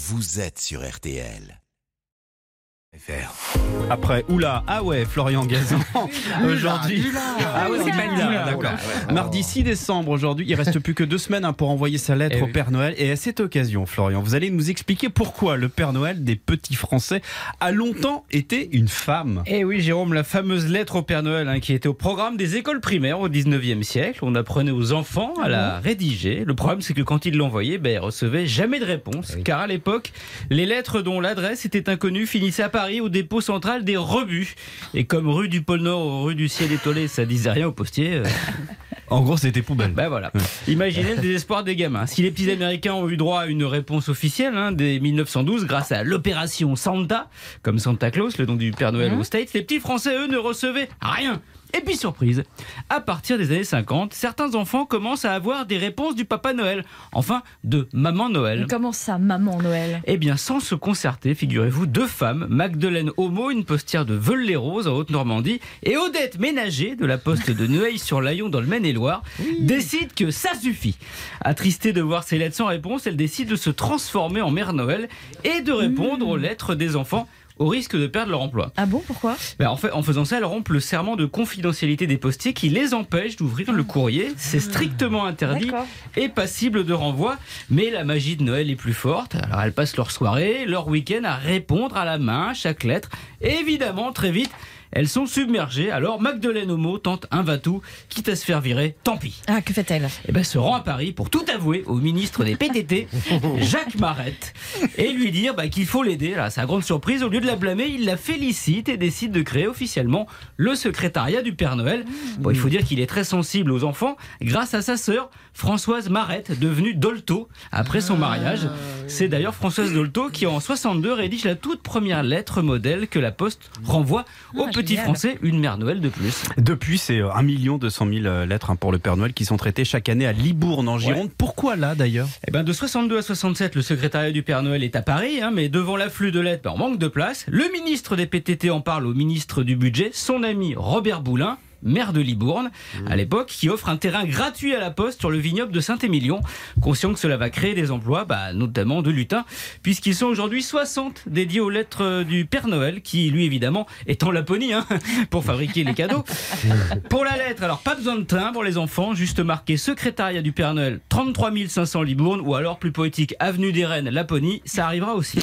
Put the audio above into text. vous êtes sur RTL. Après, oula, ah ouais, Florian Gazon, aujourd'hui. Ah ouais, c'est pas là, d'accord. Mardi 6 décembre, aujourd'hui, il reste plus que 2 semaines pour envoyer sa lettre au Père Noël. Et à cette occasion, Florian, vous allez nous expliquer pourquoi le Père Noël des petits Français a longtemps été une femme. Eh oui, Jérôme, la fameuse lettre au Père Noël qui était au programme des écoles primaires au 19e siècle. On apprenait aux enfants à la rédiger. Le problème, c'est que quand ils l'envoyaient, ils ne recevaient jamais de réponse. Car à l'époque, les lettres dont l'adresse était inconnue finissaient à Paris, au dépôt central des rebuts. Et comme rue du Pôle Nord ou rue du Ciel étoilé, ça disait rien au postier. En gros, c'était poubelle. Ben voilà. Imaginez le désespoir des gamins. Si les petits Américains ont eu droit à une réponse officielle dès 1912, grâce à l'opération Santa, comme Santa Claus, le nom du Père Noël aux States, les petits Français, eux, ne recevaient rien. Et puis surprise, à partir des années 50, certains enfants commencent à avoir des réponses du Papa Noël, enfin de Maman Noël. Et comment ça, Maman Noël ? Eh bien, sans se concerter, figurez-vous, 2 femmes, Magdeleine Homo, une postière de Veul-les-Roses en Haute-Normandie, et Odette Ménager de la poste de Noël sur Layon dans le Maine-et-Loire, décident que ça suffit. Attristée de voir ces lettres sans réponse, elle décide de se transformer en Mère Noël et de répondre aux lettres des enfants, au risque de perdre leur emploi. Ah bon, pourquoi ? En fait, en faisant ça, elles rompent le serment de confidentialité des postiers qui les empêche d'ouvrir le courrier. C'est strictement interdit, d'accord, et passible de renvoi. Mais la magie de Noël est plus forte. Alors elles passent leur soirée, leur week-end à répondre à la main à chaque lettre. Et évidemment, très vite, elles sont submergées. Alors Magdeleine Homo tente un va-tout, quitte à se faire virer, tant pis. Ah, que fait-elle ? Eh bien, se rend à Paris pour tout avouer au ministre des PTT, Jacques Marette, et lui dire qu'il faut l'aider. À sa grande surprise, au lieu de la blâmer, il la félicite et décide de créer officiellement le secrétariat du Père Noël. Bon, il faut dire qu'il est très sensible aux enfants grâce à sa sœur Françoise Marette, devenue Dolto après son mariage. C'est d'ailleurs Françoise Dolto qui, en 62, rédige la toute première lettre modèle que la Poste renvoie aux petits Français, une Mère Noël de plus. Depuis, c'est 1 200 000 lettres pour le Père Noël qui sont traitées chaque année à Libourne, en Gironde. Ouais. Pourquoi là, d'ailleurs ? Eh ben, de 62 à 67, le secrétariat du Père Noël est à Paris, mais devant l'afflux de lettres, on manque de place. Le ministre des PTT en parle au ministre du Budget, son ami Robert Boulin, maire de Libourne, à l'époque, qui offre un terrain gratuit à la Poste sur le vignoble de Saint-Émilion, conscient que cela va créer des emplois, notamment de lutins, puisqu'ils sont aujourd'hui 60 dédiés aux lettres du Père Noël, qui, lui, évidemment, est en Laponie, pour fabriquer les cadeaux. Pour la lettre, alors, pas besoin de timbre pour les enfants, juste marqué secrétariat du Père Noël, 33 500 Libourne, ou alors, plus poétique, avenue des Rennes, Laponie, ça arrivera aussi.